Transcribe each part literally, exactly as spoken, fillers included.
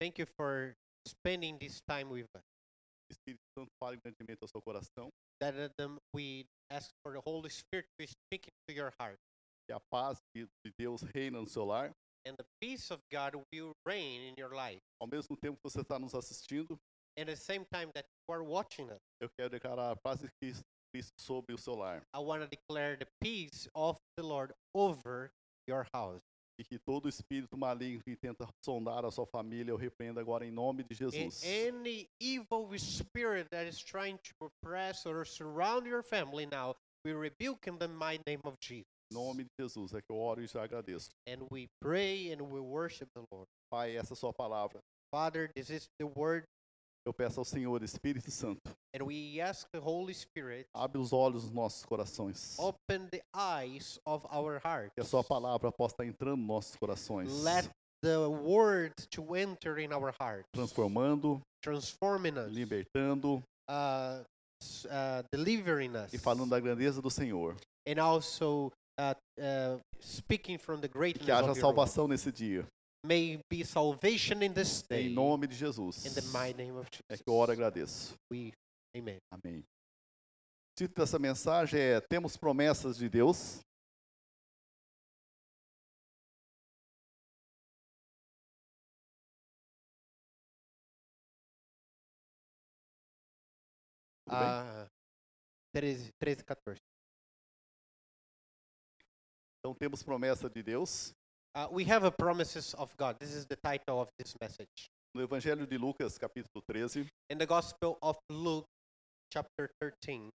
Thank you for spending this time with us. Espírito Santo, fale grandemente ao seu coração. That um, we ask for the Holy Spirit to speak into your heart. Que a paz de Deus reina no seu lar. And the peace of God will reign in your life. Ao mesmo tempo que você está nos assistindo, at the same time that you are watching us, eu quero declarar a paz de Cristo sobre o seu lar. I want to declare the peace of the Lord over your house. E que todo espírito maligno que tenta sondar a sua família, eu repreendo agora em nome de Jesus. Any evil spirit that is trying to oppress or surround your family now, we rebuke in the mighty name of Jesus. Em nome de Jesus é que eu oro e já agradeço. And we pray and we worship the Lord. Pai, essa é a sua palavra. Father, this is the word. Eu peço ao Senhor, Espírito Santo. And we ask the Holy Spirit. Abre os olhos dos nossos corações. Open the eyes of our hearts. Que a sua palavra possa estar entrando nos nossos corações. Let the word to enter in our hearts. Transformando, transforming us. Libertando, uh, uh, delivering us. E falando da grandeza do Senhor. And also Uh, uh, speaking from the greatness que haja of salvação Lord. Nesse dia. May be salvation in this day. Em nome de Jesus. In the mighty name of Jesus. É que eu oro e agradeço. We, amen. Amém. O título dessa mensagem é Temos Promessas de Deus. Uh, treze, treze, catorze. Então temos promessa de Deus. Uh, we have a promises of God. This is the title of this message. No Evangelho de Lucas, capítulo treze. In the Gospel of Luke, chapter thirteen.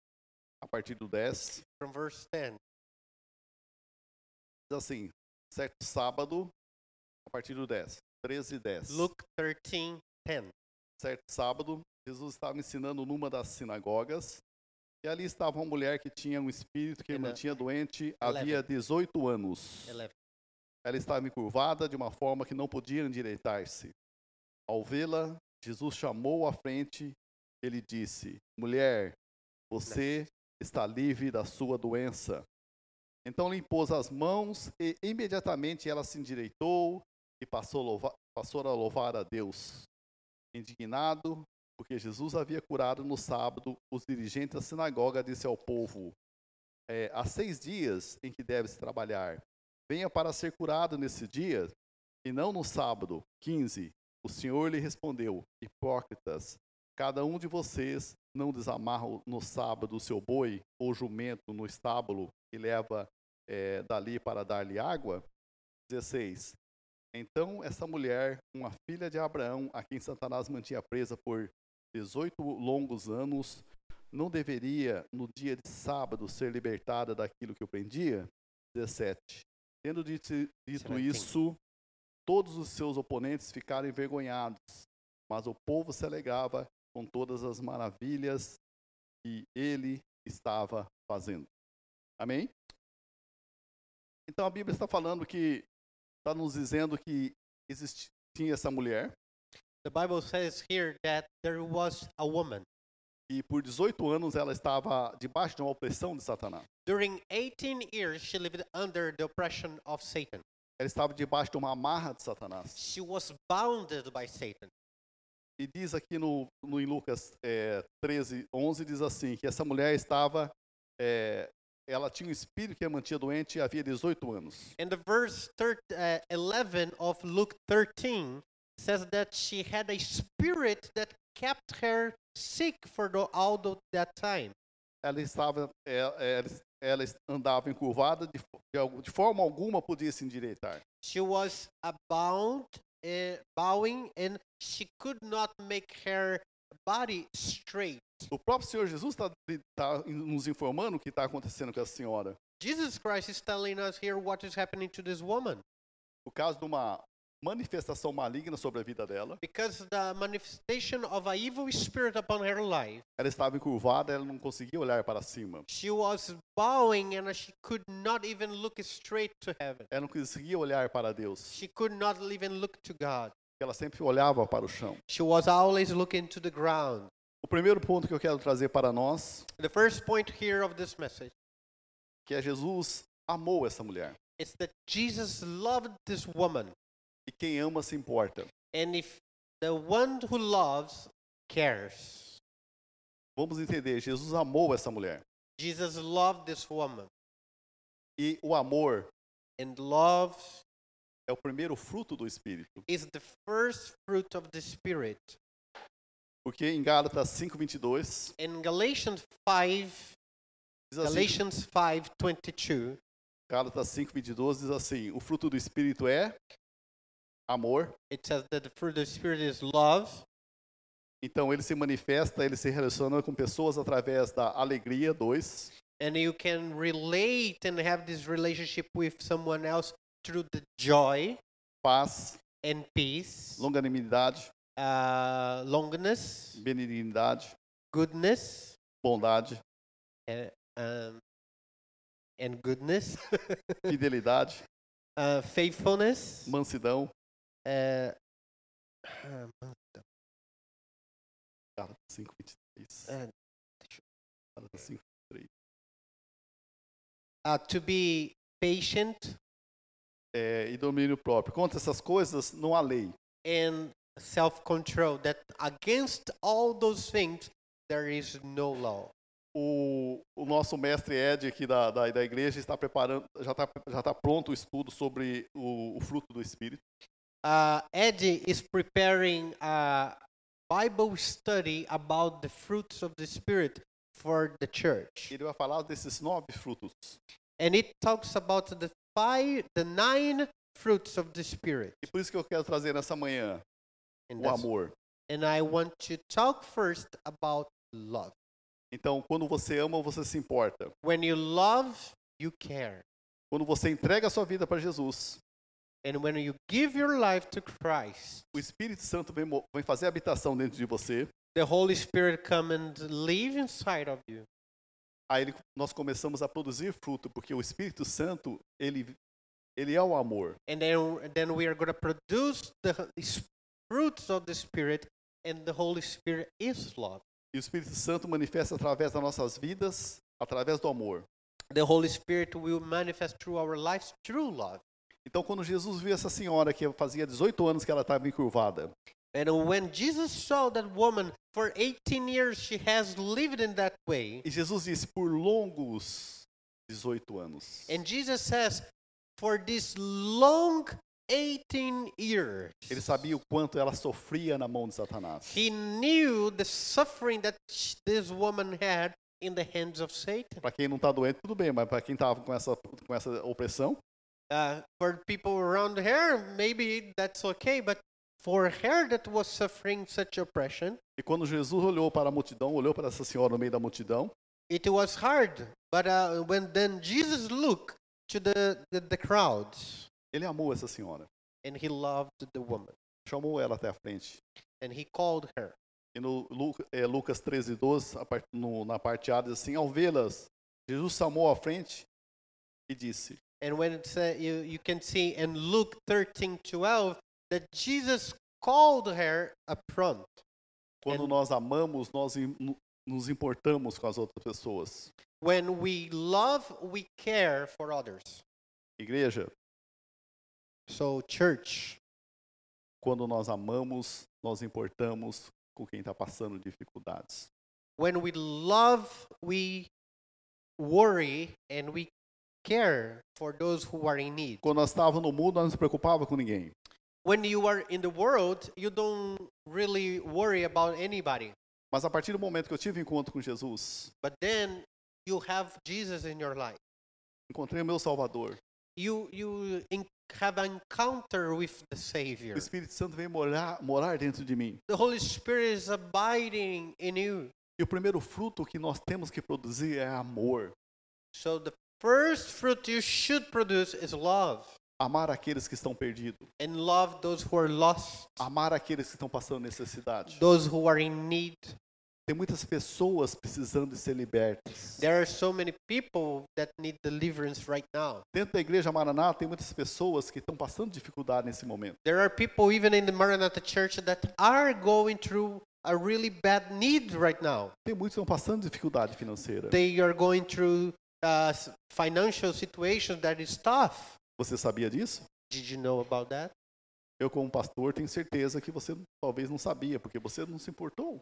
A partir do dez. From verse ten. Diz assim, certo sábado, a partir do dez. treze, dez. Luke thirteen, ten. Certo sábado, Jesus estava ensinando numa das sinagogas. E ali estava uma mulher que tinha um espírito que a mantinha doente havia dezoito anos. Ela estava encurvada de uma forma que não podia endireitar-se. Ao vê-la, Jesus chamou à frente e lhe disse, mulher, você está livre da sua doença. Então lhe impôs as mãos e imediatamente ela se endireitou e passou a louvar, passou a, louvar a Deus. Indignado, porque Jesus havia curado no sábado, os dirigentes da sinagoga disse ao povo, é, há seis dias em que deve-se trabalhar, venha para ser curado nesse dia, e não no sábado. quinze. O Senhor lhe respondeu, hipócritas, cada um de vocês não desamarra no sábado o seu boi ou jumento no estábulo e leva é, dali para dar-lhe água? dezesseis. Então essa mulher, uma filha de Abraão, a quem Satanás mantinha presa por dezoito longos anos, não deveria, no dia de sábado, ser libertada daquilo que o prendia? dezessete. Tendo dito, dito isso, todos os seus oponentes ficaram envergonhados, mas o povo se alegrava com todas as maravilhas que ele estava fazendo. Amém? Então a Bíblia está falando que, está nos dizendo que existia essa mulher. The Bible says here that there was a woman. E por dezoito anos ela estava debaixo de uma opressão de Satanás. During eighteen years she lived under the oppression of Satan. Ela estava debaixo de uma amarra de Satanás. She was bounded by Satan. E diz aqui no, no em Lucas é, treze, onze diz assim que essa mulher estava é, ela tinha um espírito que a mantinha doente e havia dezoito anos. And the verse thirteen, eleven of Luke thirteen says that she had a spirit that kept her sick for the, all of that time. Ela estava ela, ela andava encurvada de, de, de forma alguma podia se endireitar. She was bound, uh, bowing and she could not make her body straight. O próprio Senhor Jesus está tá nos informando o que está acontecendo com essa senhora. Jesus Christ is telling us here what is happening to this woman. Por causa de uma manifestação maligna sobre a vida dela. Because the manifestation of an evil spirit upon her life. Ela estava encurvada, ela não conseguia olhar para cima. She was bowing and she could not even look straight to heaven. Ela não conseguia olhar para Deus. She could not even look to God. Ela sempre olhava para o chão. She was always looking to the ground. O primeiro ponto que eu quero trazer para nós, the first point here of this message, que é Jesus amou essa mulher. It's that Jesus loved this woman. E quem ama se importa. And if The one who loves cares. Vamos entender, Jesus amou essa mulher. Jesus loved this woman. E o amor and love é o primeiro fruto do Espírito. Is the first fruit of the Spirit. Porque em Gálatas cinco, vinte e dois, in Galatians five, Galatians five twenty-two, Gálatas cinco, vinte e dois diz assim: o fruto do Espírito é amor. It says that the fruit of the Spirit is love. Então ele se manifesta, ele se relaciona com pessoas através da alegria, dois. And you can relate and have this relationship with someone else through the joy, paz, and peace, longanimidade, uh, longness, benignidade, goodness, bondade, and, um, and goodness, fidelidade, uh, faithfulness, mansidão, uh, uh, mansidão. Gálatas cinco, vinte e três. Gálatas cinco, vinte e três. Uh, to be patient. É, e domínio próprio. Contra essas coisas não há lei. And self-control. That against all those things there is no law. O, o nosso mestre Ed aqui da, da, da igreja está preparando, já está já tá pronto o estudo sobre o, o fruto do Espírito. Uh, Ed is preparing a Bible study about the fruits of the Spirit for the church. Ele vai falar desses nove frutos. And it talks about the five, the nine fruits of the Spirit. E por isso que eu quero trazer nessa manhã and o amor. And I want to talk first about love. Então, quando você ama, você se importa. When you love, you care. Quando você entrega a sua vida para Jesus. And when you give your life to Christ, o Espírito Santo vem, vem fazer habitação dentro de você. The Holy Spirit come and live inside of you. Aí nós começamos a produzir fruto, porque o Espírito Santo, ele, ele é o amor. And then, then we are going to produce the fruits of the Spirit, and the Holy Spirit is love. E o Espírito Santo manifesta através das nossas vidas, através do amor. The Holy Spirit will manifest through our lives through love. Então, quando Jesus viu essa senhora que fazia dezoito anos que ela estava encurvada, and when Jesus saw that woman for eighteen years she has lived in that way, e Jesus disse por longos dezoito anos. And Jesus says for this long eighteen years. Ele sabia o quanto ela sofria na mão de Satanás. He knew the suffering that this woman had in the hands of Satan. Para quem não está doente tudo bem, mas para quem estava com essa com essa opressão. Uh, for people around her, maybe that's okay, but for her that was suffering such oppression. E quando Jesus olhou para a multidão, olhou para essa senhora no meio da multidão. It was hard, but uh, when then Jesus looked to the, the the crowds. Ele amou essa senhora. And he loved the woman. Chamou ela até a frente. And he called her. E no é, Lucas treze, doze, a part, no, na parte A, diz assim: ao vê-las, Jesus chamou à frente e disse. And when it's, uh, you, you can see in Luke thirteen, twelve that Jesus called her a prompt. Quando and nós amamos, nós im- nos importamos com as outras pessoas. When we love, we care for others. Igreja. So church. Quando nós amamos, nós importamos com quem está passando dificuldades. When we love, we worry and we care for those who are in need. Quando nós estávamos no mundo, nós não nos preocupávamos com ninguém. When you are in the world, you don't really worry about anybody. Mas a partir do momento que eu tive encontro com Jesus, but then you have Jesus in your life. Encontrei o meu Salvador. You you in, have an encounter with the Savior. O Espírito Santo vem morar morar dentro de mim. The Holy Spirit is abiding in you. E o primeiro fruto que nós temos que produzir é amor. So the first fruit you should produce is love. Amar aqueles que estão perdidos. And love those who are lost. Amar aqueles que estão passando necessidade. Those who are in need. Tem muitas pessoas precisando de ser libertas. There are so many people that need deliverance right now. Dentro da igreja Maranatha tem muitas pessoas que estão passando dificuldade nesse momento. There are people even in the Maranatha church that are going through a really bad need right now. Tem muitos que estão passando dificuldade financeira. They are going through Uh, financial situation that is tough. Você sabia disso? Did you know about that? eu como pastor tenho certeza que você talvez não sabia, porque você não se importou.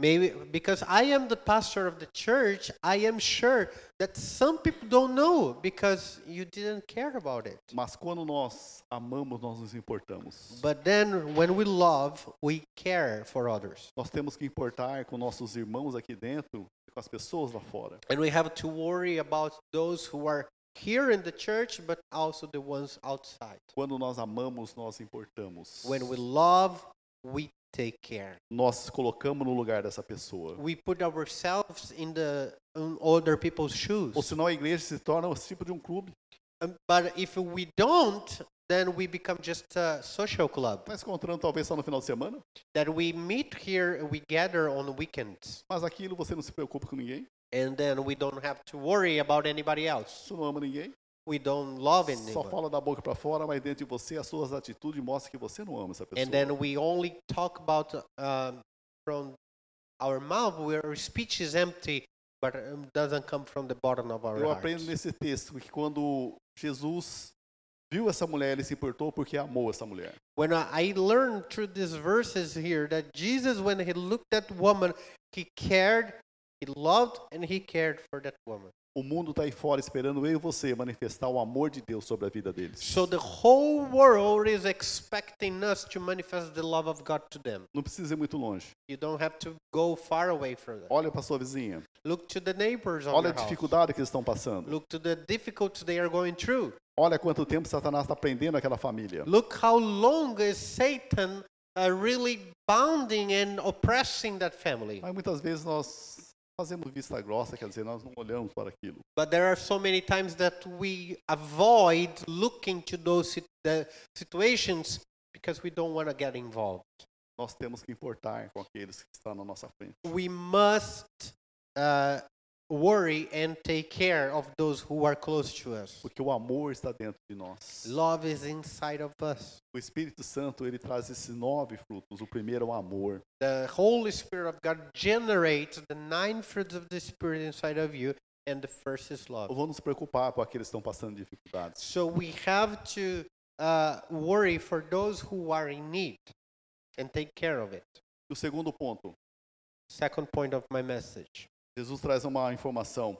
Maybe because I am the pastor of the church, I am sure that some people don't know because you didn't care about it. Mas quando nós amamos, nós nos importamos. But then when we love, we care for others. Nós temos que importar com nossos irmãos aqui dentro e com as pessoas lá fora. And we have to worry about those who are here in the church, but also the ones outside. Quando nós amamos, nós importamos. When we love, we take care. Nós colocamos no lugar dessa pessoa. We put ourselves in the in other people's shoes. Ou senão a igreja se torna tipo de um clube. Um, but if we don't, then we become just a social club. Nós encontramos talvez só no final de semana. That we meet here, we gather on weekends. Mas aquilo você não se preocupa com ninguém. And then we don't have to worry about anybody else. Você não ama ninguém. We don't love anyone. Só fala da boca para fora, mas dentro de você as suas atitudes mostram que você não ama essa pessoa. And then we only talk about uh, from our mouth, where our speech is empty, but it doesn't come from the bottom of our heart. Eu aprendo nesse texto que quando Jesus viu essa mulher, ele se importou porque amou essa mulher. When I learned through these verses here that Jesus, when he looked at woman, he cared, he loved, and he cared for that woman. O mundo está aí fora esperando eu e você manifestar o amor de Deus sobre a vida deles. So the whole world is expecting us to manifest the love of God to them. Não precisa ir muito longe. You don't have to go far away from them. Olha para sua vizinha. Look to the neighbors on your house. Olha a dificuldade que eles estão passando. Look to the difficulties they are going through. Olha quanto tempo Satanás está prendendo aquela família. Look how long is Satan uh, really bounding and oppressing that family. Mas muitas vezes nós fazemos vista grossa, quer dizer, nós não olhamos para aquilo. But there are so many times that we avoid looking to those situations because we don't want to get involved. Nós temos que importar com aqueles que estão na nossa frente. We must uh, worry and take care of those who are close to us. Porque o amor está dentro de nós. Love is inside of us. O Espírito Santo, ele traz esses nove frutos. O primeiro é o amor. The Holy Spirit of God generates the nine fruits of the Spirit inside of you, and the first is love. Vamos nos preocupar com aqueles que estão passando dificuldades. So we have to uh, worry for those who are in need and take care of it. O segundo ponto. Second point of my message. Jesus traz uma informação.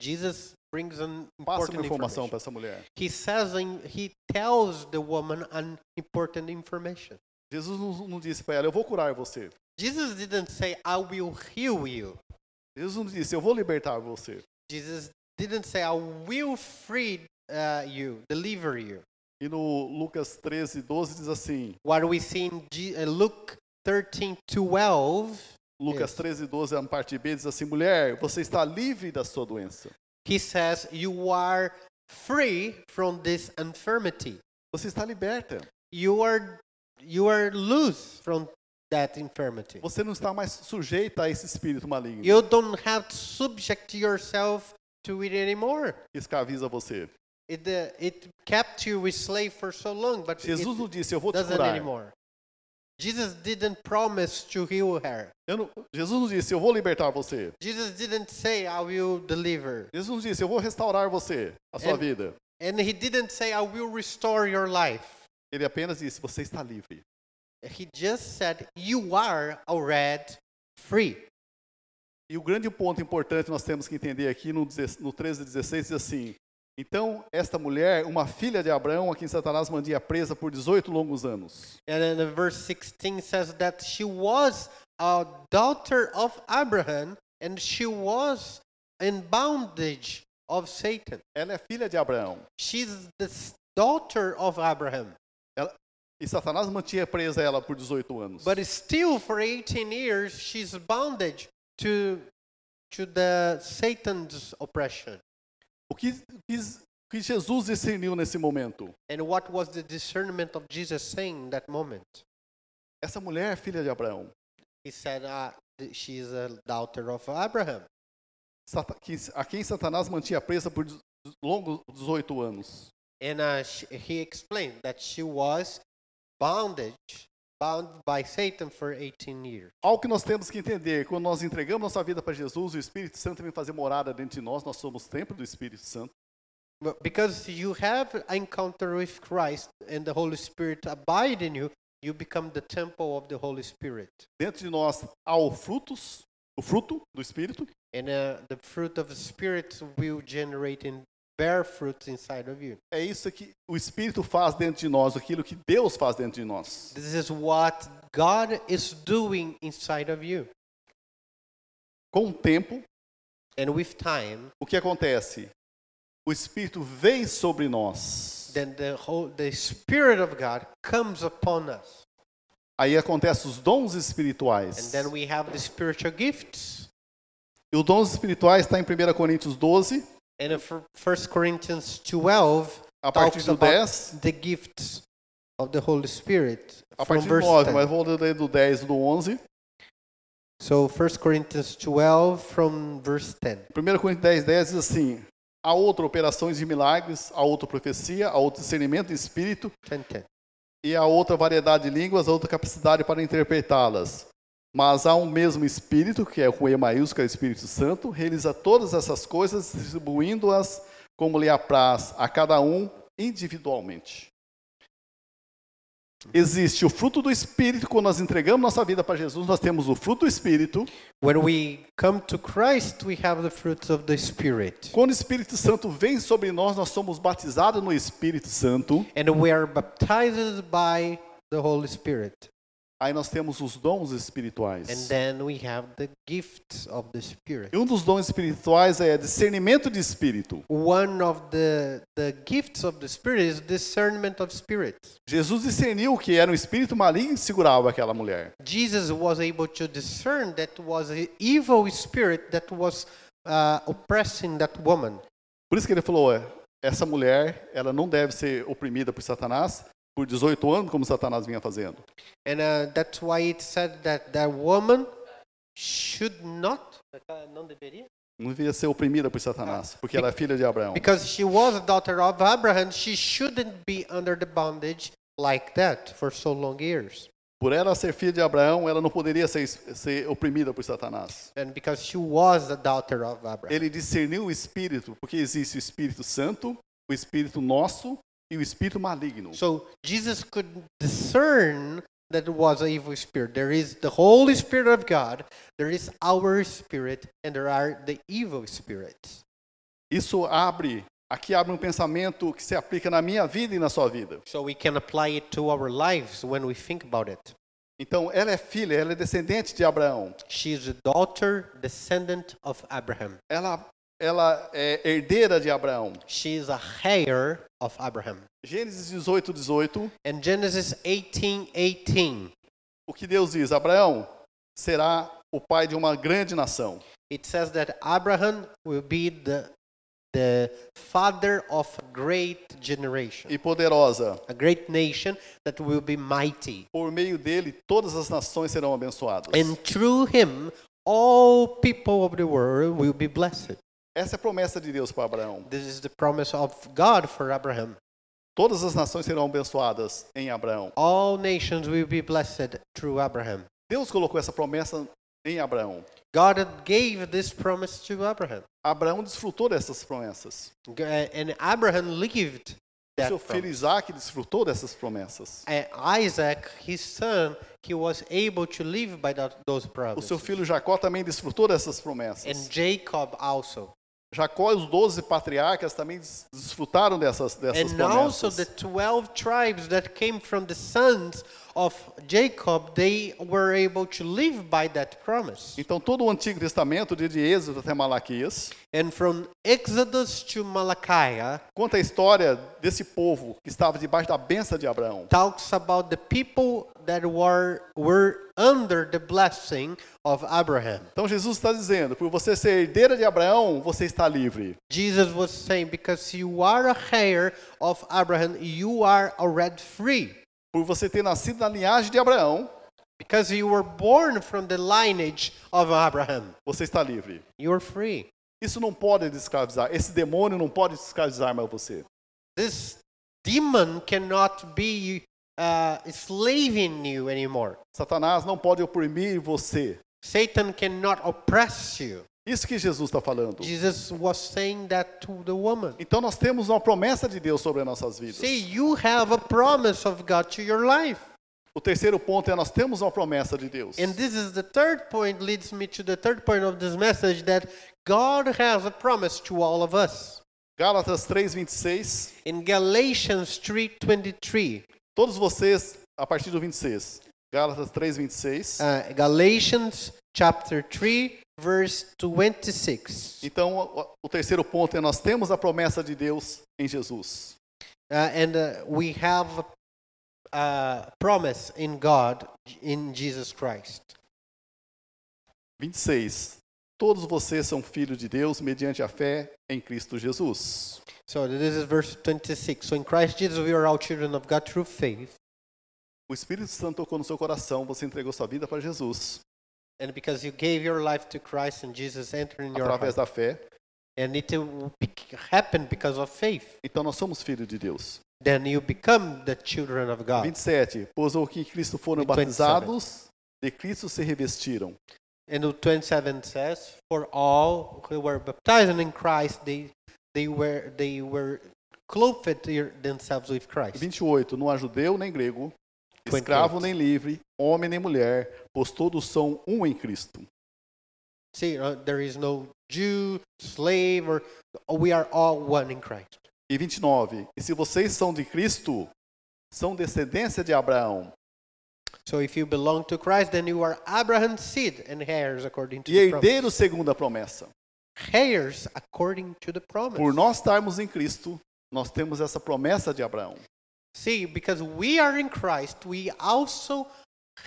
Jesus brings an important information. Passa uma informação para essa mulher. He says, he tells the woman an important information. Jesus não disse para ela, eu vou curar você. Jesus didn't say, I will heal you. Jesus não disse, eu vou libertar você. Jesus didn't say, I will free uh, you, deliver you. E no Lucas treze, doze diz assim. What we see in G- uh, Luke thirteen, twelve. Lucas treze, doze, na parte B, diz assim, mulher, você está livre da sua doença. He says, you are free from this infirmity. Você está liberta. You are, you are loose from that infirmity. Você não está mais sujeita a esse espírito maligno. You don't have to subject yourself to it anymore. Escraviza você. It, uh, it kept you a slave for so long, but Jesus it não disse, eu vou te curar. Anymore. Jesus didn't promise to heal her. Eu não, Jesus não disse, eu vou libertar você. Jesus didn't say, I will deliver. Jesus não disse, eu vou restaurar você, a sua and, vida. And he didn't say, I will restore your life. Ele apenas disse, você está livre. He just said, you are already free. E o grande ponto importante nós temos que entender aqui no, no treze, dezesseis diz assim, então, esta mulher, uma filha de Abraão, a quem Satanás mandia presa por dezoito longos anos. And then the verse sixteen says that she was a daughter of Abraham and she was in bondage of Satan. Ela é filha de Abraão. She's the daughter of Abraham. Ela, e Satanás mantinha presa ela por dezoito anos. But still for eighteen years she's bondage to to the Satan's oppression. O que, que Jesus discerniu nesse momento? And what was the discernment of Jesus saying in that moment? Essa mulher é filha de Abraão. He said, ah, she is a daughter of Abraham. A quem Satanás mantinha presa por longos dezoito anos. And uh, he explained that she was bondage, bound by Satan for eighteen years. Algo que nós temos que entender, quando nós entregamos nossa vida para Jesus, o Espírito Santo vem fazer morada dentro de nós, nós somos templo do Espírito Santo. Because you have an encounter with Christ and the Holy Spirit abide in you, you become the temple of the Holy Spirit. Dentro de nós há o frutos, o fruto do Espírito. And uh, the fruit of the Spirit will generate and bear fruits inside of you. É isso que o Espírito faz dentro de nós, aquilo que Deus faz dentro de nós. This is what God is doing inside of you. Com o tempo, and with time, o que acontece? O Espírito vem sobre nós. Then the, whole, the Spirit of God comes upon us. Aí acontecem os dons espirituais. And then we have the spiritual gifts. E os dons espirituais está em Primeira Coríntios doze. And in First Corinthians twelve, a partir do dez, the gifts of the Holy Spirit. A partir do nove, mas vou ler do dez e do onze. So First Corinthians twelve from verse ten. Primeira Coríntios dez, dez diz assim: há outra operações de milagres, há outra profecia, há outro discernimento de espírito, dez, dez. E há outra variedade de línguas, há outra capacidade para interpretá-las. Mas há um mesmo Espírito, que é com E maiúsculo, Espírito Santo, realiza todas essas coisas, distribuindo-as como lhe apraz a cada um individualmente. Existe o fruto do Espírito. Quando nós entregamos nossa vida para Jesus, nós temos o fruto do Espírito. When we come to Christ, we have the fruits of the Spirit. Quando o Espírito Santo vem sobre nós, nós somos batizados no Espírito Santo. And we are baptized by the Holy Spirit. Aí nós temos os dons espirituais. And then we have the gifts of the Spirit. E um dos dons espirituais é discernimento de espírito. One of the, the gifts of the Spirit is discernment of spirit. Jesus discerniu o que era um espírito maligno que segurava aquela mulher. Jesus was able to discern that was an evil spirit that was uh, oppressing that woman. Por isso que ele falou: essa mulher, ela não deve ser oprimida por Satanás. Por dezoito anos, como Satanás vinha fazendo. And uh, that's why it said that that woman should not, não deveria, não deveria ser oprimida por Satanás, porque ela é filha de Abraão. Because she was a daughter of Abraham, she shouldn't be under the bondage like that for so long years. Por ela ser filha de Abraão, ela não poderia ser, ser oprimida por Satanás. And because she was a daughter of Abraham. Ele discerniu o espírito, porque existe o Espírito Santo, o Espírito nosso e o espírito maligno. So Jesus could discern that it was an evil spirit. There is the Holy Spirit of God, there is our spirit, and there are the evil spirits. Isso abre, aqui abre um pensamento que se aplica na minha vida e na sua vida. So we can apply it to our lives when we think about it. Então ela é filha, ela é descendente de Abraão. She is a daughter, descendant of Abraham. Ela Ela é herdeira de Abraão. She is a heir of Abraham. Gênesis dezoito, dezoito. And Genesis eighteen, eighteen. O que Deus diz? Abraão será o pai de uma grande nação. It says that Abraham will be the, the father of a great generation. E poderosa. A great nation that will be mighty. Por meio dele todas as nações serão abençoadas. And through him all people of the world will be blessed. Essa é a promessa de Deus para Abraão. This is the promise of God for Abraham. Todas as nações serão abençoadas em Abraão. All nations will be blessed through Abraham. Deus colocou essa promessa em Abraão. God gave this promise to Abraham. Abraão desfrutou dessas promessas. And Abraham lived that. Seu filho Isaac desfrutou dessas promessas. And Isaac, his son, he was able to live by that, those promises. O seu filho Jacó também desfrutou dessas promessas. And Jacob also. Jacó e os doze patriarcas também desfrutaram dessas, dessas and promessas. And also the twelve tribes that came from the sons of Jacob, they were able to live by that promise. Então todo o Antigo Testamento, de Êxodo até Malaquias, and from Exodus to Malachi, conta a história desse povo que estava debaixo da bênção de Abraão. Talks about the people that were, were under the blessing of Abraham. Então Jesus está dizendo, por você ser herdeira de Abraão, você está livre. Jesus was saying, because you are a heir of Abraham, you are already free. Por você ter nascido na linhagem de Abraão, because you were born from the lineage of Abraham, você está livre. You are free. Isso não pode escravizar. Esse demônio não pode escravizar mais você. This demon cannot be Uh, enslaving you anymore. Satanás não pode oprimir você. Satan cannot oppress you. Isso que Jesus está falando. Jesus was saying that to the woman. Então nós temos uma promessa de Deus sobre as nossas vidas. See, you have a promise of God to your life. O terceiro ponto é nós temos uma promessa de Deus. And this is the third point leads me to the third point of this message that God has a promise to all of us. Gálatas três, vinte e seis. In Galatians three twenty-three. Todos vocês a partir do vinte e seis. Gálatas três, vinte e seis. Uh, Galatians chapter three verse twenty-six. Então o terceiro ponto é nós temos a promessa de Deus em Jesus. Uh, and uh, we have a Uh, promise in God, in Jesus Christ. vinte e seis. Todos vocês são filhos de Deus mediante a fé em Cristo Jesus. So this is verse twenty-six. So in Christ Jesus we are all children of God through faith. O Espírito Santo tocou no seu coração, você entregou sua vida para Jesus. And because you gave your life to Christ and Jesus entered in your heart. Através da fé. And it happened because of faith. Então nós somos filhos de Deus. Then you become the children of God. vinte e sete. Pois os que em Cristo foram batizados, de Cristo se revestiram. And o twenty-seven says, for all who were baptized in Christ, they they were they were clothed themselves with Christ. vinte e oito. Não há judeu nem grego, escravo nem livre, homem nem mulher, pois todos são um em Cristo. See, uh, there is no Jew, slave, or we are all one in Christ. E vinte e nove. E se vocês são de Cristo, são descendência de Abraão. So if you belong to Christ, then you are Abraham's seed and heirs according to the promise. E herdeiros segundo a promessa. Heirs according to the promise. Por nós estarmos em Cristo, nós temos essa promessa de Abraão. See, because we are in Christ, we also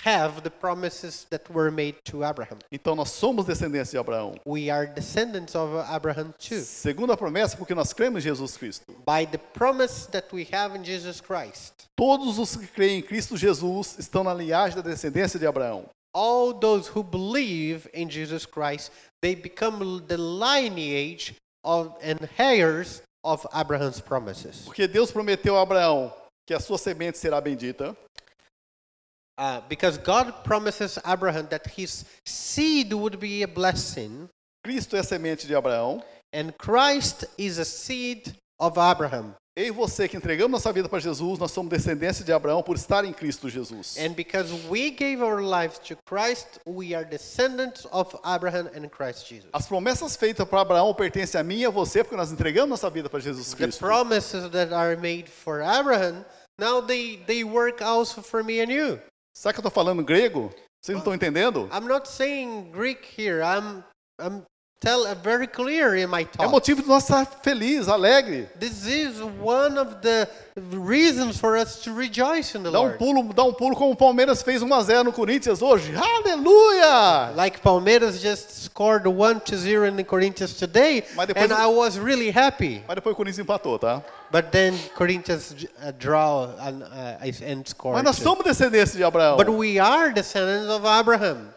have the promises that were made to Abraham. Então nós somos descendentes de Abraão. We are descendants of Abraham too. Segundo a promessa, porque nós cremos em Jesus Cristo. By the promise that we have in Jesus Christ. Todos os que creem em Cristo Jesus estão na linhagem da descendência de Abraão. All those who believe in Jesus Christ, they become the lineage of and heirs of Abraham's promises. Porque Deus prometeu a Abraão que a sua semente será bendita. Uh, because God promises Abraham that his seed would be a blessing. Cristo é a semente de Abraão. And Christ is a seed of Abraham. Eu e você que entregamos nossa vida para Jesus, nós somos descendência de Abraão por estar em Cristo Jesus. And because we gave our lives to Christ, we are descendants of Abraham and Christ Jesus. As promessas feitas para Abraão pertencem a mim e a você porque nós entregamos nossa vida para Jesus Cristo. The promises that are made for Abraham, now they they work also for me and you. Sabe que eu estou falando grego? Vocês não estão entendendo? I'm not saying Greek here. I'm I'm tell very clear in my talk. É motivo de nós estar feliz, alegre. This is one of the reasons for us to rejoice in the dá um Lord. Pulo, dá um pulo como o Palmeiras fez one to zero no Corinthians hoje. Aleluia! Like Palmeiras just scored one to zero in the Corinthians today and o... I was really happy. Mas depois o Corinthians empatou, tá? But then Corinthians uh, draw and, uh, and score. Mas nós somos descendentes de Abraão. But we are descendants of Abraham.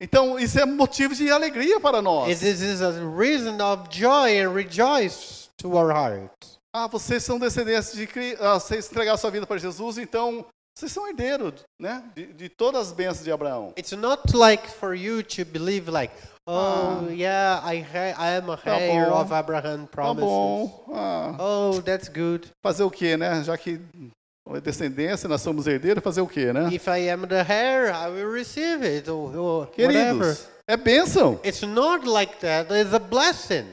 Então isso é motivo de alegria para nós. It is a reason of joy and rejoice to our hearts. Ah, vocês são descendentes de Cristo, ah, vocês entregaram sua vida para Jesus, então vocês são herdeiros, né, de, de todas as bênçãos de Abraão. It's not like for you to believe like, oh, ah, yeah, I, ha- I am a heir tá of Abraham promises. Tá bom. Ah. Oh, that's good. Fazer o quê, né? Já que é descendência, nós somos herdeiros, fazer o quê, né? If I am the heir, I will receive it. Or, or Queridos, whatever. É bênção. It's not like that. It's a blessing.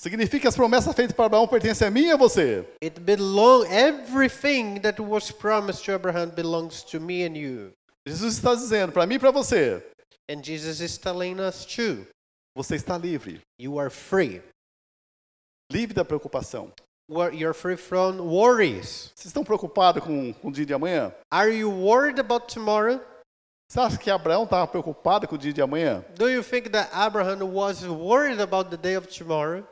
Significa que as promessas feitas para Abraão pertencem a mim e a você. It belong, everything that was promised to Abraham belongs to me and you. Jesus está dizendo para mim e para você. And Jesus is telling us too. Você está livre. You are free. Livre da preocupação. You're free from worries. Vocês estão preocupados com, com o dia de amanhã? Are you worried about tomorrow? Você acha que Abraão estava preocupado com o dia de amanhã? Do you think that Abraham was worried about the day of tomorrow?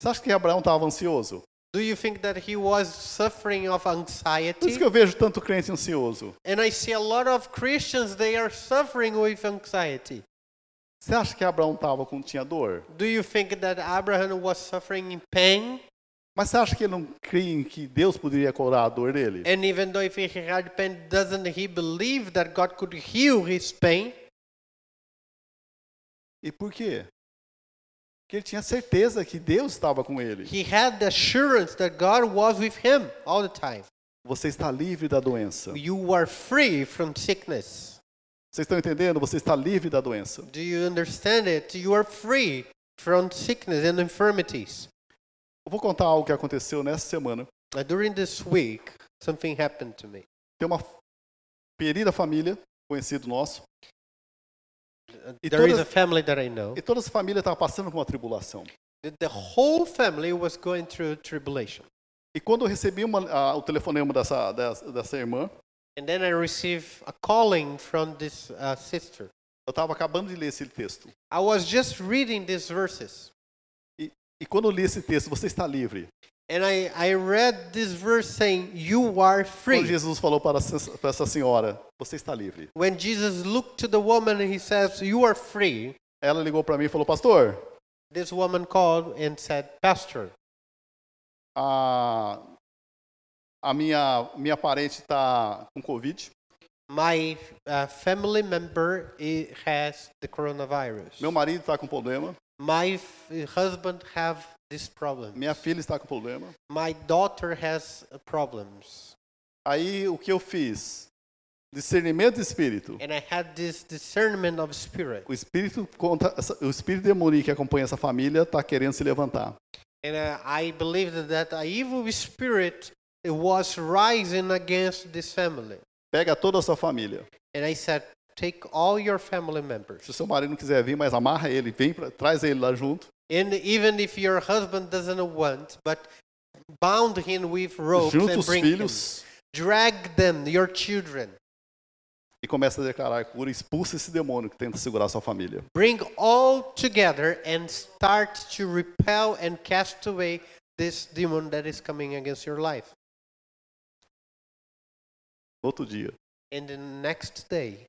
Você acha que Abraão estava ansioso? Do you think that he was suffering of anxiety? Por isso que eu vejo tanto crente ansioso. And I see a lot of Christians, they are suffering with anxiety. Você acha que Abraão estava com tinha dor? Do you think that Abraham was suffering in pain? Mas você acha que ele não crê em que Deus poderia curar a dor dele? And even though if he had pain, doesn't he believe that God could heal his pain? E por quê? que ele tinha certeza que Deus estava com ele. He had the assurance that God was with him all the time. Você está livre da doença. You are free from sickness. Vocês estão entendendo? Você está livre da doença. Do you understand it? You are free from sickness and infirmities. Eu vou contar algo que aconteceu nessa semana. Uh, during this week, something happened to me. Tem uma querida família, conhecido nosso. E There todas, is a family that I know. E toda a família estava passando por uma tribulação. The whole family was going through tribulation. E quando eu recebi uma, uh, o telefonema dessa, dessa, dessa irmã, and then I received a calling from this uh, sister. Eu estava acabando de ler esse texto. I was just reading these verses. E, e quando eu li esse texto, você está livre. And I, I read this verse saying, you are free. Quando Jesus falou para, para essa senhora, você está livre. When Jesus looked to the woman and he says, you are free. Ela ligou para mim e falou, pastor. This woman called and said, pastor. A, a minha, minha parente está com Covid. My uh, family member has the coronavirus. Meu marido está com problema. My f- husband have this problem. Minha filha está com problema. My daughter has problems. Aí o que eu fiz? Discernimento de espírito. And I had this discernment of spirit. O espírito contra, o espírito demoníaco que acompanha essa família está querendo se levantar. And uh, I believe that an evil spirit was rising against this family. Pega toda a sua família. And I said, take all your family members. Se seu marido não quiser vir, mas amarra ele, vem pra, traz ele lá junto. And even if your husband doesn't want, but bound him with ropes junto and bring him. Drag them, your children. E começa a declarar cura, expulsa esse demônio que tenta segurar sua família. Bring all together and start to repel and cast away this demon that is coming against your life. Outro dia. And the next day.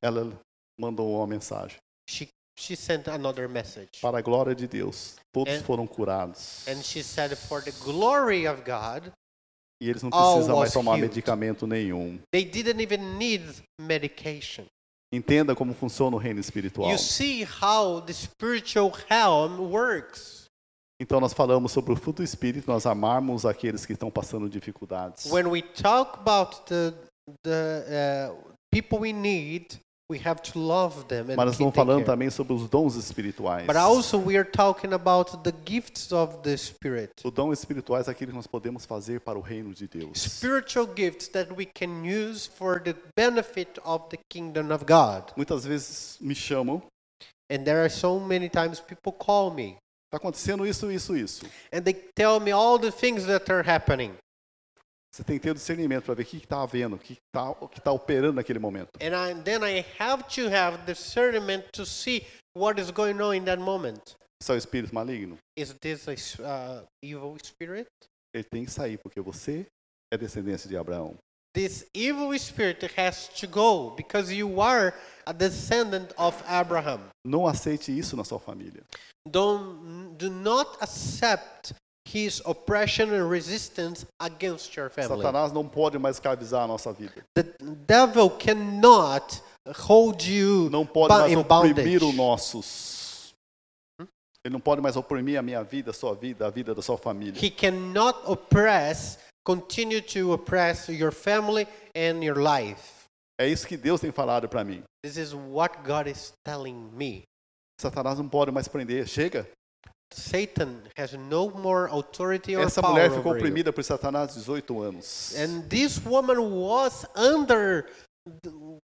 Ela mandou uma mensagem. She she sent another message. Para a glória de Deus, todos and, foram curados. And she said, for the glory of God. E eles não precisam mais tomar medicamento nenhum. They didn't even need medication. Entenda como funciona o reino espiritual. You see how the spiritual realm works. Então nós falamos sobre o fruto do espírito, nós amarmos aqueles que estão passando dificuldades. When we talk about the the uh, people we need, we have to love them. Mas nós estamos falando também sobre os dons espirituais. But also we are talking about the gifts of the Spirit. Os dons espirituais, aquilo que nós podemos fazer para o reino de Deus. Spiritual gifts that we can use for the benefit of the kingdom of God. Muitas vezes me chamam. And there are so many times people call me. Está acontecendo isso, isso, isso. And they tell me all the things that are happening. Você tem que ter o discernimento para ver o que está havendo, o que está tá operando naquele momento. And I, then I have to have discernment to see what is going on in that moment. Isso é o espírito maligno. Is this a uh, evil spirit? Ele tem que sair porque você é descendência de Abraão. This evil spirit has to go because you are a descendant of Abraham. Não aceite isso na sua família. Don't, do not accept his oppression and resistance against your family. Satanás não pode mais escravizar a nossa vida. The devil cannot hold you não pode ba- mais oprimir os nossos. Hmm? Ele não pode mais oprimir a minha vida, a sua vida, a vida da sua família. He cannot oppress, continue to oppress your family and your life. É isso que Deus tem falado para mim. This is what God is telling me. Satanás não pode mais prender, chega. Satan has no more authority or power. Essa mulher ficou oprimida por Satanás dezoito anos. And this woman was under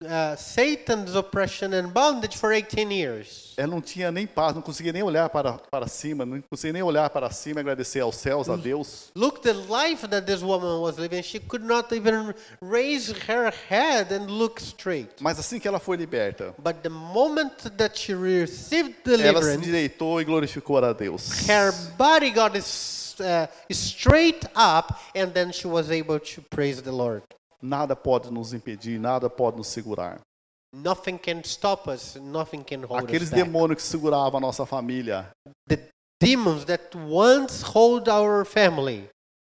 uh, Satan's oppression and bondage for eighteen years. Ela não tinha nem paz, não conseguia nem olhar para para cima, não conseguia nem olhar para cima e agradecer aos céus, a Deus. Look the life that this woman was living. She could not even raise her head and look straight. Mas assim que ela foi liberta, but the moment that she received deliverance, ela se direitou e glorificou a Deus. Her body got uh, straight up and then she was able to praise the Lord. Nada pode nos impedir, nada pode nos segurar. Nothing can stop us, nothing can hold Aqueles us back. Demônios que seguravam a nossa família. The demons that once hold our family.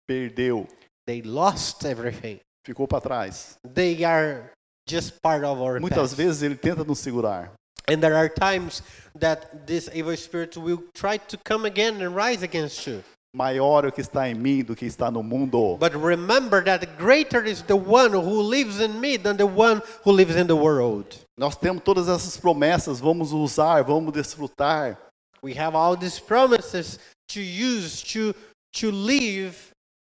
Perdeu. They lost everything. Ficou para trás. They are just part of our Muitas past. Vezes ele tenta nos segurar. And there are times that this evil spirit will try to come again and rise against you. Maior o que está em mim do que está no mundo. But remember that greater is the one who lives in me than the one who lives in the world. Nós temos todas essas promessas, vamos usar, vamos desfrutar. We have all these promises to use, to to live.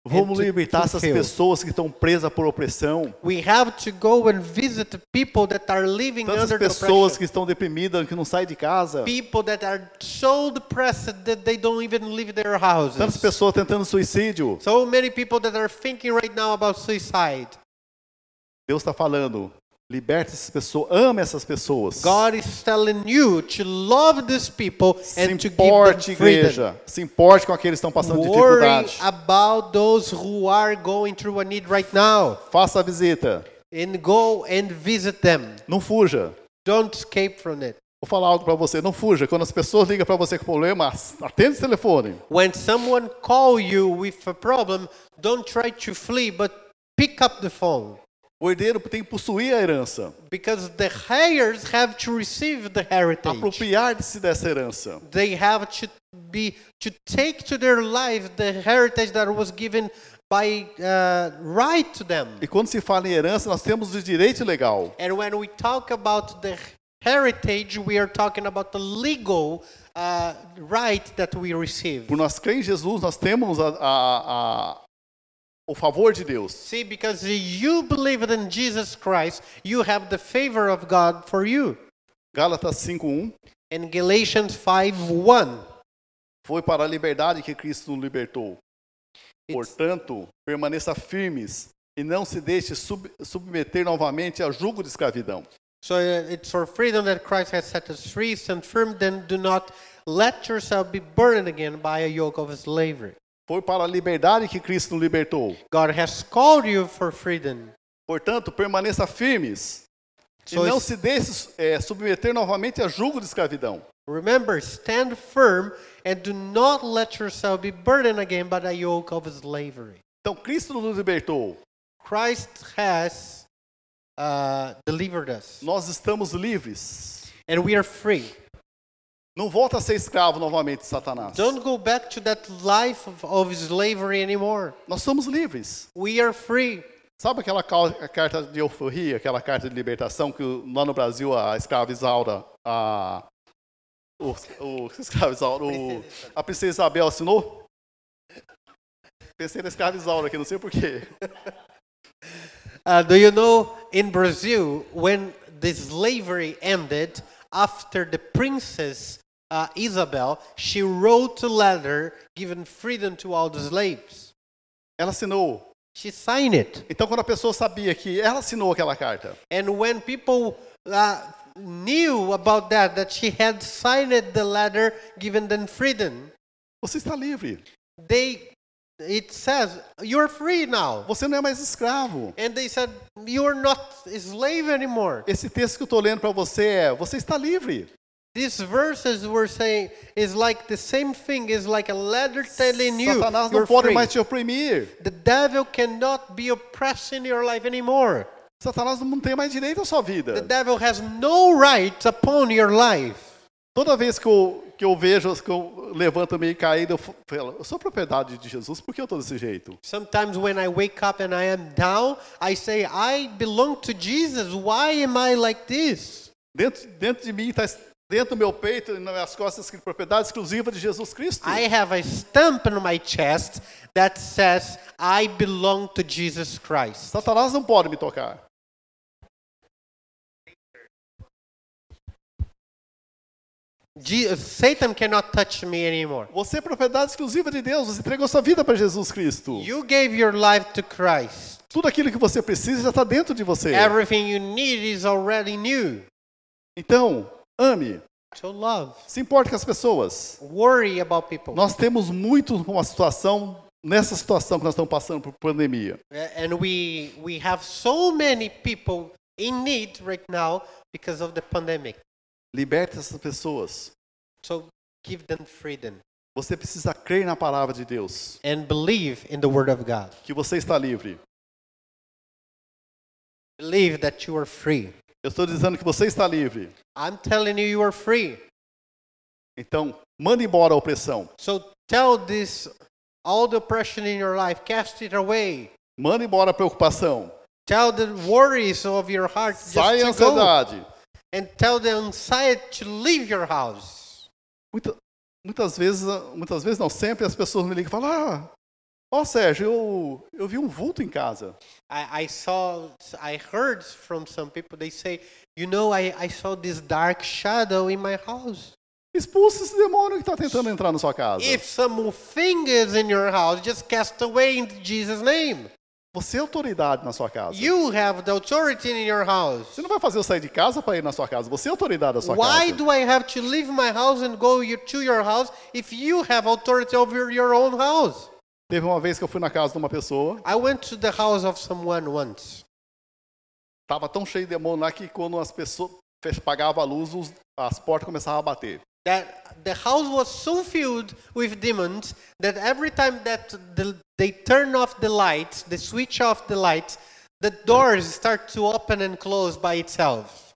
Vamos libertar essas pessoas que estão presas por opressão. We have to go and visit the people that are living Tantas under pessoas depression. Que estão deprimidas, que não saem de casa. People that are so depressed that they don't even leave their houses. Tantas pessoas tentando suicídio. So many people that are thinking right now about suicide. Deus está falando, liberta essas pessoas, ama essas pessoas. God is telling you to love these people and to give them freedom. Se importe com aqueles que estão passando dificuldades. Worry about those who are going through a need right now. Faça a visita. And go and visit them. Não fuja. Don't escape from it. Vou falar algo para você, não fuja. Quando as pessoas ligam para você com problema, atenda o telefone. When someone call you with a problem, don't try to flee, but pick up the phone. O herdeiro tem que possuir a herança. Because the heirs have to receive the heritage. Apropriar-se dessa herança. They have to be to take to their life the heritage that was given by uh, right to them. E quando se fala em herança, nós temos o direito legal. And when we talk about the heritage, we are talking about the legal uh, right that we receive. Por nós crer em Jesus, nós temos a, a, a o favor de Deus. See, because you believed in Jesus Christ, you have the favor of God for you. Gálatas cinco um. And Galatians five one. Foi para a liberdade que Cristo nos libertou. It's... Portanto, permaneça firmes e não se deixe sub- submeter novamente ao jugo de escravidão. So uh, it's for freedom that Christ has set us free, stand firm, then do not let yourself be burdened again by a yoke of slavery. Foi para a liberdade que Cristo nos libertou. God has called you for freedom. Portanto, permaneça firmes so e não se deixe é, submeter novamente a jugo de escravidão. Remember, stand firm and do not let yourself be burdened again by the yoke of slavery. Então, Cristo nos libertou. Christ has uh, delivered us. Nós estamos livres. And we are free. Não volta a ser escravo novamente de Satanás. Don't go back to that life of, of slavery anymore. Nós somos livres. We are free. Sabe aquela carta de euforia, aquela carta de libertação que lá no Brasil a escrava Isaura, a o, o escrava Isaura, o, a princesa Isabel assinou? Pensei na escrava Isaura aqui, não sei porquê. Uh, do you know in Brazil when the slavery ended, after the princess Uh, Isabel, she wrote a letter giving freedom to all the slaves. Ela assinou. She signed it. Então quando a pessoa sabia que ela assinou aquela carta. And when people uh, knew about that, that she had signed the letter giving them freedom. Você está livre. They, it says, you're free now. Você não é mais escravo. And they said, you're not slave anymore. Esse texto que eu estou lendo para você é, você está livre. These verses were saying is like the same thing, is like a letter telling you Satanás não pode free. Mais te oprimir. The devil cannot be oppressing your life anymore. Satanás não tem mais direito à sua vida. The devil has no right upon your life. Toda vez que eu, que eu vejo, que eu levanto meio caído, eu falo, eu sou propriedade de Jesus, por que eu estou desse jeito? Sometimes when I wake up and I am down, I say I belong to Jesus. Why am I like this? Dentro, dentro de mim está Dentro do meu peito e nas minhas costas, propriedade exclusiva de Jesus Cristo. I have a stamp on my chest that says I belong to Jesus Christ. Satanás não pode me tocar. Jesus, Satan cannot touch me anymore. Você é propriedade exclusiva de Deus, você entregou sua vida para Jesus Cristo. You gave your life to Christ. Tudo aquilo que você precisa já está dentro de você. Everything you need is already new. Então, ame. So love. Se importe com as pessoas. Worry about people. Nós temos muito com a situação, nessa situação que nós estamos passando por pandemia. And we we have so many people in need right now because of the pandemic. Liberta essas pessoas. So give them freedom. Você precisa crer na palavra de Deus. And believe in the word of God. Que você está livre. Believe that you are free. Eu estou dizendo que você está livre. I'm telling you you are free. Então, manda embora a opressão. So tell this all the oppression in your life, cast it away. Manda embora a preocupação. Tell the worries of your heart just Sai a ansiedade. Go. And tell the anxiety to leave your house. Muita, muitas vezes, muitas vezes não, sempre as pessoas me ligam e falam: "Ah, ó oh, Sérgio, eu, eu vi um vulto em casa." I, I saw, I heard from some people, they say, "You know, I, I saw this dark shadow in my house." Expulsa esse demônio que está tentando entrar na sua casa. If something is in your house, just cast away in Jesus' name. Você é autoridade na sua casa. You have the authority in your house. Você não vai fazer eu sair de casa para ir na sua casa. Você é autoridade na sua Why casa. Why do I have to leave my house and go to your house if you have authority over your own house? Teve uma vez que eu fui na casa de uma pessoa. I went to the house of someone once. Tava tão cheio de demônio lá que quando as pessoas pagavam a luz, as portas começavam a bater. That the house was so filled with demons that every time that the, they turn off the lights, they switch off the lights, the doors start to open and close by itself.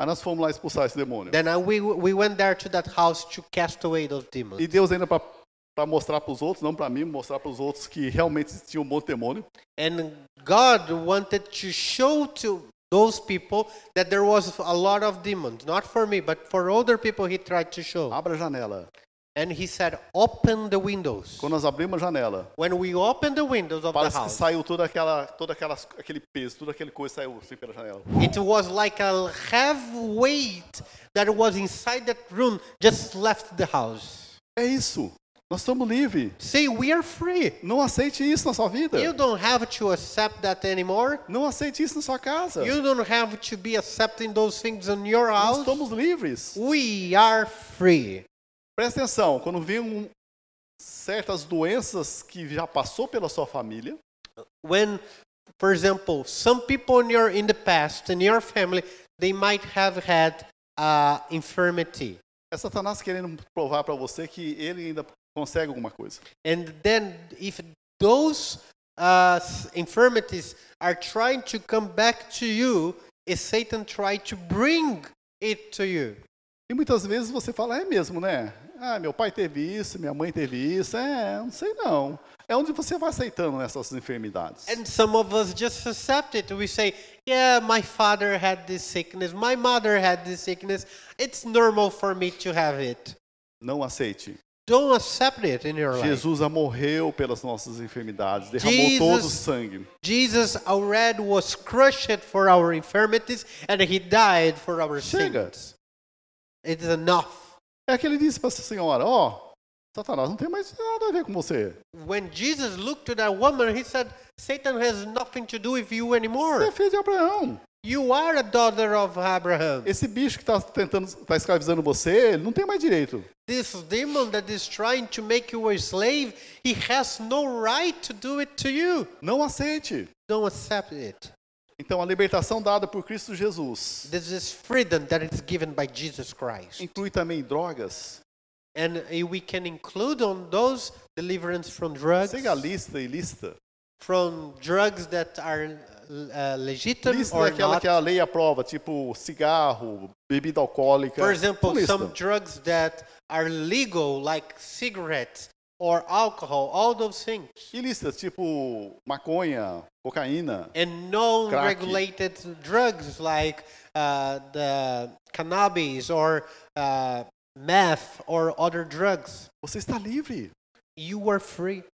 Aí nós fomos lá expulsar esse demônio. Then I, we, we went there to that house to cast away those demons. E Deus ainda para mostrar para os outros, não para mim, mostrar para os outros que realmente existia um monte de demônio. And God wanted to show to those people that there was a lot of demons, not for me, but for other people he tried to show. Abra a janela. And he said, "Open the windows." Quando nós abrimos a janela, when we open the windows of the house, parece que saiu toda aquela, toda aquela, aquele peso, toda aquela coisa saiu assim pela janela. It was like a heavy weight that was inside that room just left the house. É isso. Nós estamos livres. Say we are free. Não aceite isso na sua vida. You don't have to accept that anymore. Não aceite isso na sua casa. You don't have to be accepting those things in your house. Nós estamos livres. We are free. Presta atenção, quando vem um, certas doenças que já passou pela sua família. When, for example, some people in your in the past in your family, they might have had a uh, infirmity. É Satanás querendo provar para você que ele ainda consegue alguma coisa. And then if those uh, infirmities are trying to come back to you, is Satan trying to bring it to you. E muitas vezes você fala, é mesmo, né? Ah, meu pai teve isso, minha mãe teve isso, é, não sei não. É onde você vai aceitando essas enfermidades. And some of us just accept it. We say, yeah, my father had this sickness, my mother had this sickness. It's normal for me to have it. Não aceite. Don't accept it in your life. Jesus morreu pelas nossas enfermidades, derramou Jesus, todo o sangue. Jesus already was crushed for our infirmities and he died for our Chega. Sins. It is enough. É que ele disse para essa senhora, ó, oh, Satanás não tem mais nada a ver com você. When Jesus looked to that woman, he said, Satan has nothing to do with you anymore. Você é filho de Abraão. You are a daughter of Abraham. Esse bicho que está tentando, está escravizando você, ele não tem mais direito. This demon that is trying to make you a slave, he has no right to do it to you. Não aceite. Don't accept it. Então a libertação dada por Cristo Jesus. This is freedom that is given by Jesus Christ. Inclui também drogas. And we can include on those deliverance from drugs. Siga a lista e lista. From drugs that are uh, legitimate lista or aquela not. Que a lei aprova, tipo cigarro, bebida alcoólica. For example, some drugs that are legal, like cigarettes or alcohol, all those things. E listas tipo maconha, cocaína. And non-regulated drugs like uh, the cannabis or uh, meth or other drugs. Você está livre. You are free.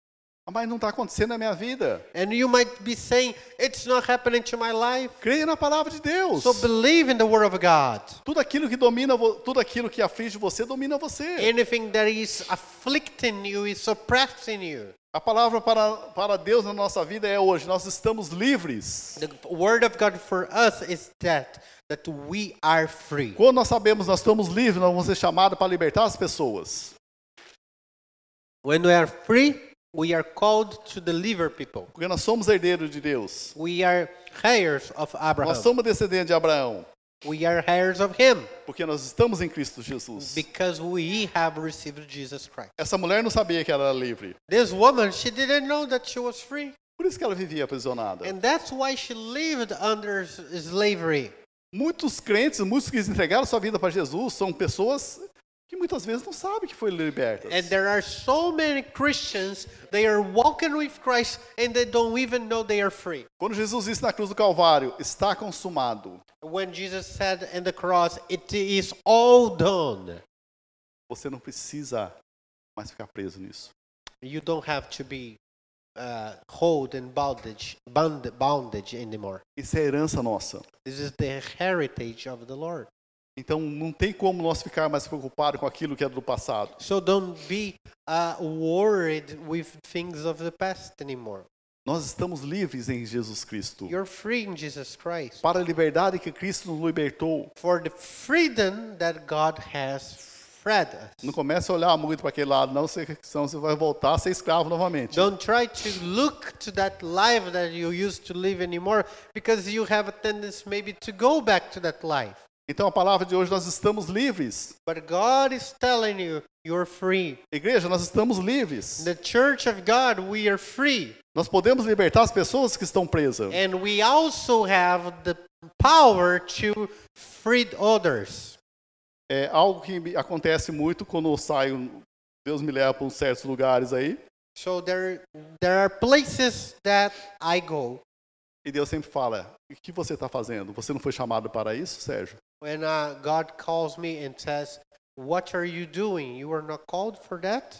Mas não está acontecendo na minha vida. And you might be saying, it's not happening to my life. Creia na palavra de Deus. So believe in the word of God. Tudo aquilo que domina, tudo aquilo que aflige você, domina você. Anything that is afflicting you is oppressing you. A palavra para, para Deus na nossa vida é hoje, nós estamos livres. The word of God for us is that, that we are free. Quando nós sabemos nós estamos livres, nós vamos ser chamados para libertar as pessoas. When we are free, we are called to deliver people. Porque nós somos herdeiros de Deus. We are heirs of Abraham. Nós somos descendentes de Abraão. We are heirs of him. Porque nós estamos em Cristo Jesus. Because we have received Jesus Christ. Essa mulher não sabia que ela era livre. This woman, she didn't know that she was free. Por isso que ela vivia aprisionada. And that's why she lived under slavery. Muitos crentes, muitos que entregaram sua vida para Jesus são pessoas que muitas vezes não sabem que foram libertas. And there are so many Christians, they are walking with Christ and they don't even know they are free. Quando Jesus disse na cruz do Calvário, está consumado. When Jesus said on the cross, it is all done. Você não precisa mais ficar preso nisso. You don't have to be uh, hold and bondage, bond, bondage anymore. Isso é a herança nossa. This is the heritage of the Lord. Então não tem como nós ficar mais preocupado com aquilo que é do passado. So don't be uh, worried with things of the past anymore. Nós estamos livres em Jesus Cristo. You're free in Jesus Christ. Para a liberdade que Cristo nos libertou. For the freedom that God has. Não comece a olhar muito para aquele lado, não, senão você vai voltar a ser escravo novamente. Don't try to look to that life that you used to live anymore, because you have a tendency maybe to go back to that life. Então a palavra de hoje, nós estamos livres. But God is telling you, you're free. Igreja, nós estamos livres. In the Church of God, we are free. Nós podemos libertar as pessoas que estão presas. And we also have the power to free others. É algo que acontece muito quando eu saio, Deus me leva para uns certos lugares aí. So there, there are places that I go. E Deus sempre fala, o que você está fazendo? Você não foi chamado para isso, Sérgio? When uh, God calls me and says, what are you doing? You are not called for that?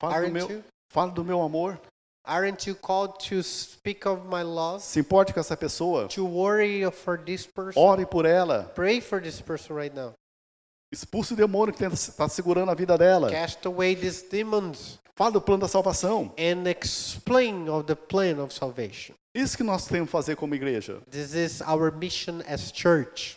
Fala do meu, fala do meu amor. Aren't you called to speak of my love? Se importe com essa pessoa. To worry for this person. Ore por ela. Pray for this person right now. Expulse o demônio que está segurando a vida dela. Cast away these demons. Fala do plano da salvação. And explain of the plan of salvation. Isso que nós temos que fazer como igreja. This is our mission as church.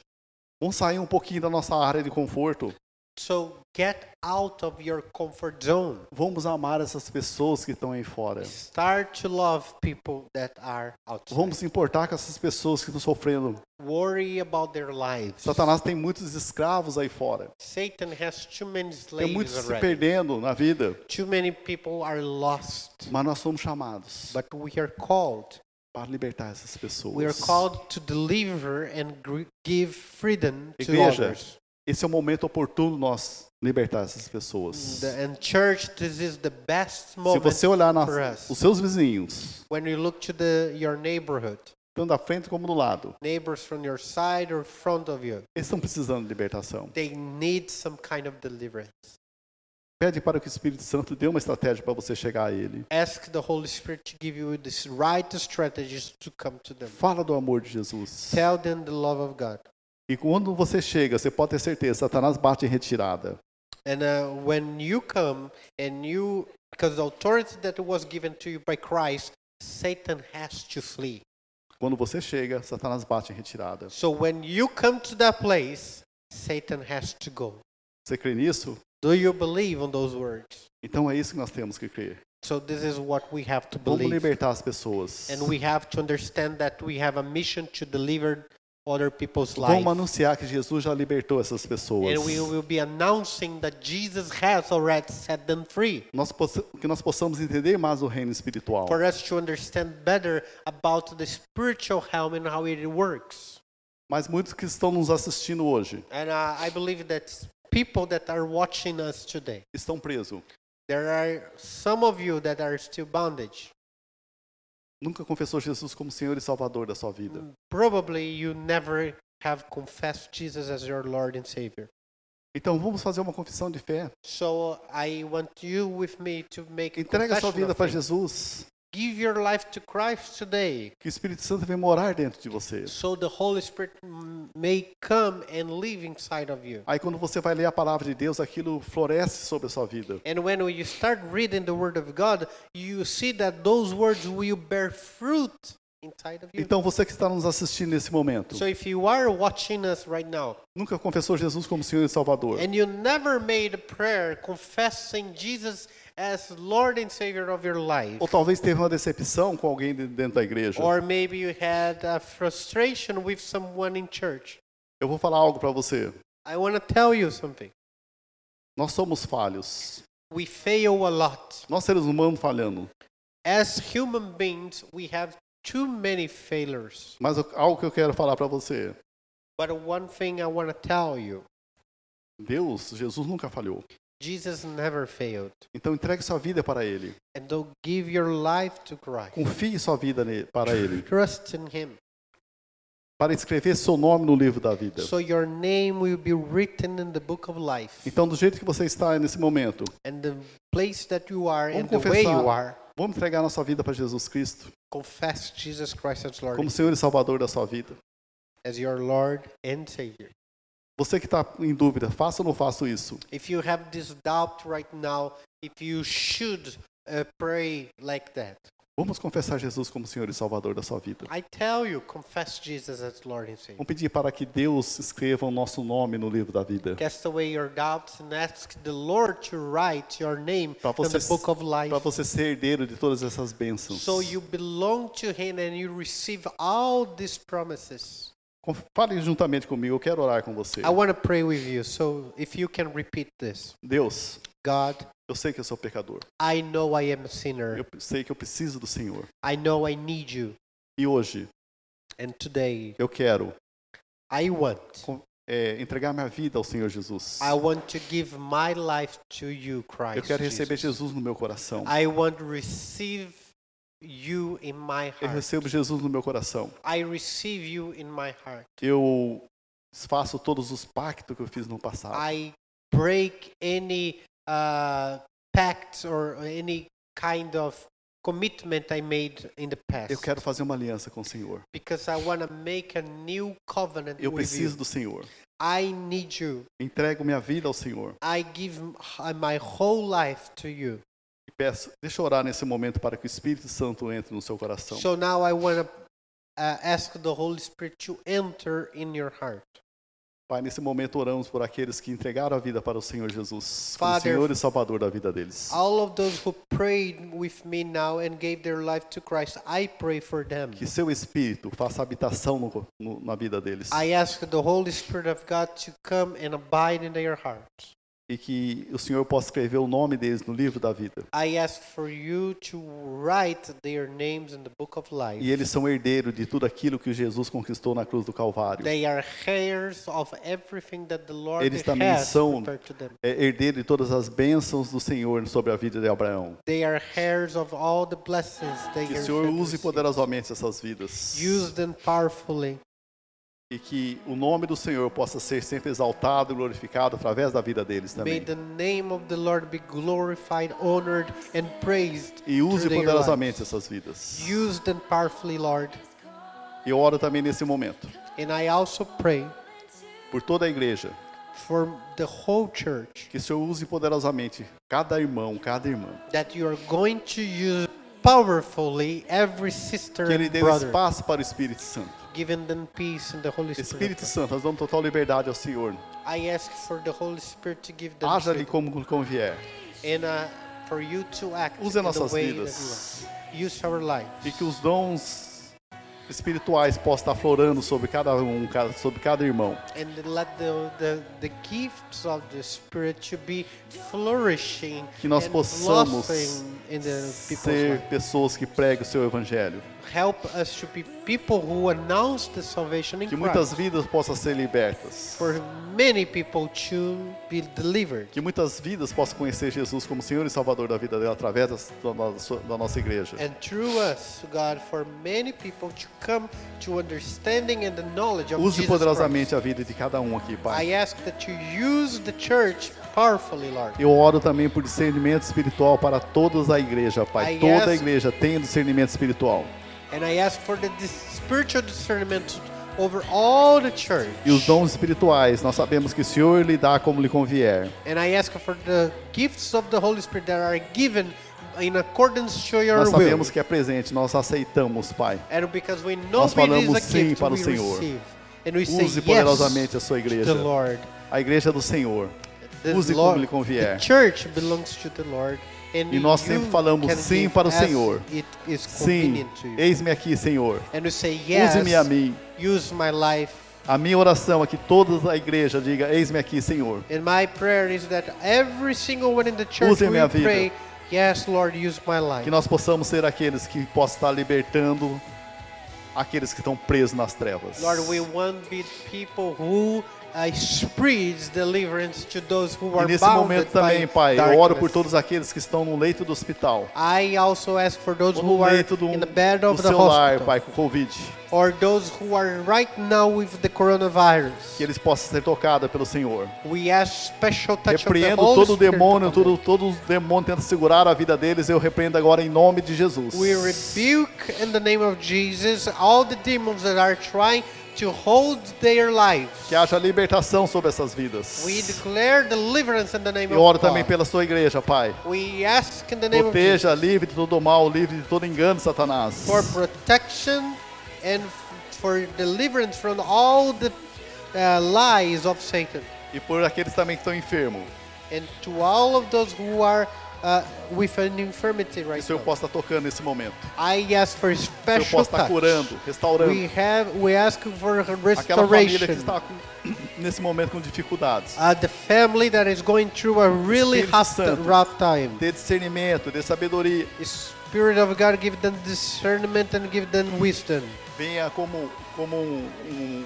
Vamos sair um pouquinho da nossa área de conforto. So get out of your comfort zone. Vamos amar essas pessoas que estão aí fora. Start to love people that are outside. Vamos se importar com essas pessoas que estão sofrendo. Worry about their lives. Satanás tem muitos escravos aí fora. Satan has too many slaves already. Tem muitos se perdendo na vida. Too many people are lost. Mas nós somos chamados. But we are called. Para libertar essas pessoas. We are called to deliver and give freedom to others. Esse é o momento oportuno nós libertar essas pessoas. The, and church, this is the best moment. Se você olhar nas, os seus vizinhos, when you look to the, your neighborhood, tanto da frente como do lado, neighbors from your side or front of you, eles estão precisando de libertação. They need some kind of deliverance. Pede para que o Espírito Santo dê uma estratégia para você chegar a ele. Ask the Holy Spirit to give you the right strategies to come to them. Fala do amor de Jesus. Tell them the love of God. E quando você chega, você pode ter certeza, Satanás bate em retirada. And uh, when you come and you, because the authority that was given to you by Christ, Satan has to flee. Quando você chega, Satanás bate em retirada. So when you come to that place, Satan has to go. Você crê nisso? Do you believe on those words? Então é isso que nós temos que crer. So this is what we have to believe. Vamos libertar as pessoas. And we have to understand that we have a mission to deliver other people's lives. Vamos anunciar que Jesus já libertou essas pessoas. And we will be announcing that Jesus has already set them free. Nós poss- que nós possamos entender mais o reino espiritual. For us to understand better about the spiritual realm and how it works. Mas muitos que estão nos assistindo hoje. And uh, I believe that people that are watching us today. Estão presos. There are some of you that are still bondage. Nunca confessou Jesus como Senhor e Salvador da sua vida. Probably you never have confessed Jesus as your Lord and Savior. Então vamos fazer uma confissão de fé. So I want you with me to make a Entrega a sua vida para Jesus. Give your life to Christ today. Que o Espírito Santo venha morar dentro de você. So the Holy Spirit may come and live inside of you. Aí quando você vai ler a palavra de Deus, aquilo floresce sobre a sua vida. And when you start reading the word of God, you see that those words will bear fruit inside of you. Então você que está nos assistindo nesse momento. So if you are watching us right now. Nunca confessou Jesus como Senhor e Salvador. And you never made a prayer confessing Jesus as Lord and Savior of your life. Ou talvez teve uma decepção com alguém dentro da igreja. Or maybe you had a frustration with someone in church. Eu vou falar algo para você. I want to tell you something. Nós somos falhos. We fail a lot. Nós seres humanos falhamos. As human beings, we have too many failures. Mas algo que eu quero falar para você. But one thing I want to tell you. Deus, Jesus nunca falhou. Jesus never failed. Então entregue sua vida para Ele. And don't give your life to Christ. Confie sua vida ne- para Ele. Trust in Him. Para escrever seu nome no livro da vida. So your name will be written in the book of life. Então do jeito que você está nesse momento. And the place that you are and the way you are. Vamos entregar nossa vida para Jesus Cristo. Confess Jesus Christ as Lord. Como Senhor e Salvador da sua vida. As your Lord and Savior. Você que está em dúvida, faço ou não faço isso? If you have this doubt right now, if you should uh, pray like that. Vamos confessar Jesus como Senhor e Salvador da sua vida. I tell you, confess Jesus as Lord and Savior. Vamos pedir para que Deus escreva o nosso nome no livro da vida. Cast away your doubts and ask the Lord to write your name in the book of life. Para você ser herdeiro de todas essas bênçãos. So you belong to Him and you receive all these promises. Fale juntamente comigo, eu quero orar com você. I want to pray with you, so if you can repeat this. Deus, God, eu sei que eu sou pecador. I know I am a sinner. Eu sei que eu preciso do Senhor. I know I need you. E hoje, and today, eu quero I want, é, entregar minha vida ao Senhor Jesus. I want to give my life to you, Christ. Eu quero receber Jesus, Jesus no meu coração. I want to receive you in my heart. Eu recebo Jesus no meu coração. I receive you in my heart. Eu desfaço todos os pactos que eu fiz no passado. I break any uh, pacts or any kind of commitment I made in the past. Eu quero fazer uma aliança com o Senhor. Because I want to make a new covenant with you. Eu preciso do Senhor. I need you. Entrego minha vida ao Senhor. I give my whole life to you. Peço, deixa eu orar nesse momento para que o Espírito Santo entre no seu coração. So now I want to uh, ask the Holy Spirit to enter in your heart. Pai, nesse momento oramos por aqueles que entregaram a vida para o Senhor Jesus, Father, o Senhor e Salvador da vida deles. All of those who prayed with me now and gave their life to Christ, I pray for them. Que seu Espírito faça habitação no, no, na vida deles. I ask the Holy Spirit of God to come and abide in their hearts. E que o Senhor possa escrever o nome deles no livro da vida. I ask for you to write their names in the book of life. E eles são herdeiros de tudo aquilo que Jesus conquistou na cruz do Calvário. They are heirs of everything that the Lord has prepared to them. Eles também são herdeiros de todas as bênçãos do Senhor sobre a vida de Abraão. They are heirs of all the blessings they que o Senhor use poderosamente essas vidas. Use them powerfully. E que o nome do Senhor possa ser sempre exaltado e glorificado através da vida deles também. May the name of the Lord be glorified, honored and praised. E use poderosamente essas vidas. Use them powerfully, Lord. Eu oro também nesse momento. And I also pray por toda a igreja. For the whole church. Que o Senhor use poderosamente cada irmão, cada irmã. That you are going to use powerfully every sister and brother. Que Ele dê espaço para o Espírito Santo. Given them peace in the Holy Spirit. Espírito Santo, nós damos total liberdade ao Senhor. I ask for the Holy Spirit to give them. Haja-lhe como convier. And uh, for you to act. Use nossas vidas. Use our lives. E que os dons espirituais possam estar florando sobre cada um, sobre cada irmão. And let the, the, the gifts of the Spirit to be flourishing. Que nós possamos ser pessoas que pregam o seu evangelho. Help us to be people who announce the salvation in Christ. Que muitas vidas possam ser libertas. For many people to be delivered. Que muitas vidas possam conhecer Jesus como Senhor e Salvador da vida dela através da nossa, da nossa igreja. And through us, God, for many people to come to understanding and the knowledge of Jesus Christ. Use poderosamente a vida de cada um aqui, Pai. I ask that you use the church powerfully, Lord. Eu oro também por discernimento espiritual para toda a igreja, Pai. I toda a igreja tem discernimento espiritual. And I ask for the spiritual discernment over all the church. E os dons espirituais, nós sabemos que o Senhor lhe dá como lhe convier. And I ask for the gifts of the Holy Spirit that are given in accordance to your will. Nós sabemos will. Que é presente, nós aceitamos, Pai. And because we know nós falamos it is a sim gift para o Senhor. Receive. And we use say poderosamente yes a sua igreja. The Lord. A igreja do Senhor. The Use Lord, como lhe convier. The church belongs to the Lord. And e nós sempre falamos sim para o Senhor. Sim, eis-me aqui, Senhor. Yes, use-me a mim. Use my life. A minha oração é que toda a igreja diga, eis-me aqui, Senhor. And my prayer is that every single one in the church use minha vida. Pray, yes, Lord, use my life. Que nós possamos ser aqueles que possam estar libertando aqueles que estão presos nas trevas. Lord, we want to be people who I spread deliverance to those who are bound by darkness. E nesse momento também, Pai, eu oro por todos aqueles que estão no leito do hospital. I also ask for those who are in the bed of the hospital. No leito do seu lar, Pai, com Covid. Or those who are right now with the coronavirus. Que eles possam ser tocados pelo Senhor. We ask special touch of the Holy Spirit. Repreendo todo demônio, todo todo demônio tenta segurar a vida deles, eu repreendo agora em nome de Jesus. We rebuke in the name of Jesus all the demons that are trying to hold their lives. Que haja libertação sobre essas vidas. We declare deliverance in the name of God. Eu oro também pela sua igreja, Pai. We ask in the name of Jesus. Proteja, livre de todo mal, livre de todo engano de Satanás. For protection and for deliverance from all the uh, lies of Satan. E por aqueles também que estão enfermos. And to all of those who are uh, with an infirmity right now. Que o Senhor possa estar tocando nesse momento. I ask for special touch. Que o Senhor possa estar curando, restaurando. We have, we ask for restoration. Aquela família que está com, nesse momento com dificuldades. Uh, the family that is going through a really rough, rough time. Dê discernimento, dê sabedoria. It's Spirit of God, give them discernment and give them wisdom. Venha como como um, um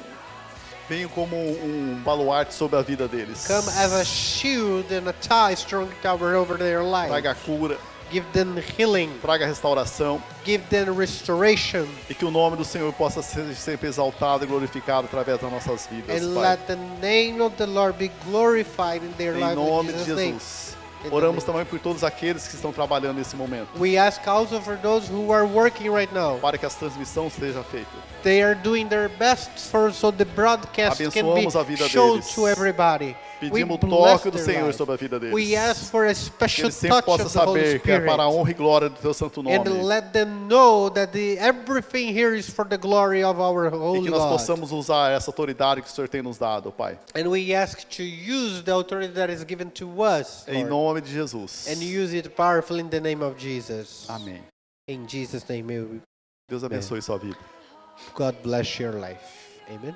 venha como um baluarte sobre a vida deles. Come as a shield and a tie, strong tower over their life. Traga cura. Give them healing. Traga restauração. Give them restoration. E que o nome do Senhor possa ser sempre exaltado e glorificado através das nossas vidas, and Pai. Let the name of the Lord be glorified in their lives. Em nome de Jesus. Oramos também por todos aqueles que estão trabalhando nesse momento. We ask also for those who are working right now. Para que a transmissão seja feita. They are doing their best for so the broadcast Abençoamos can be shown to everybody. Pedimos o toque do Senhor life. Sobre a vida deles. We ask for a special que eles touch possa of the Holy Spirit. Que é para a honra e glória do teu santo nome. And let them know that the, everything here is for the glory of our holy God. E que nós possamos usar essa autoridade que o Senhor tem nos dado, Pai. And we ask to use the authority that is given to us. Em nome de Jesus. And use it powerfully in the name of Jesus. Amém. In Jesus' name. Deus abençoe Amen. Sua vida. God bless your life. Amen.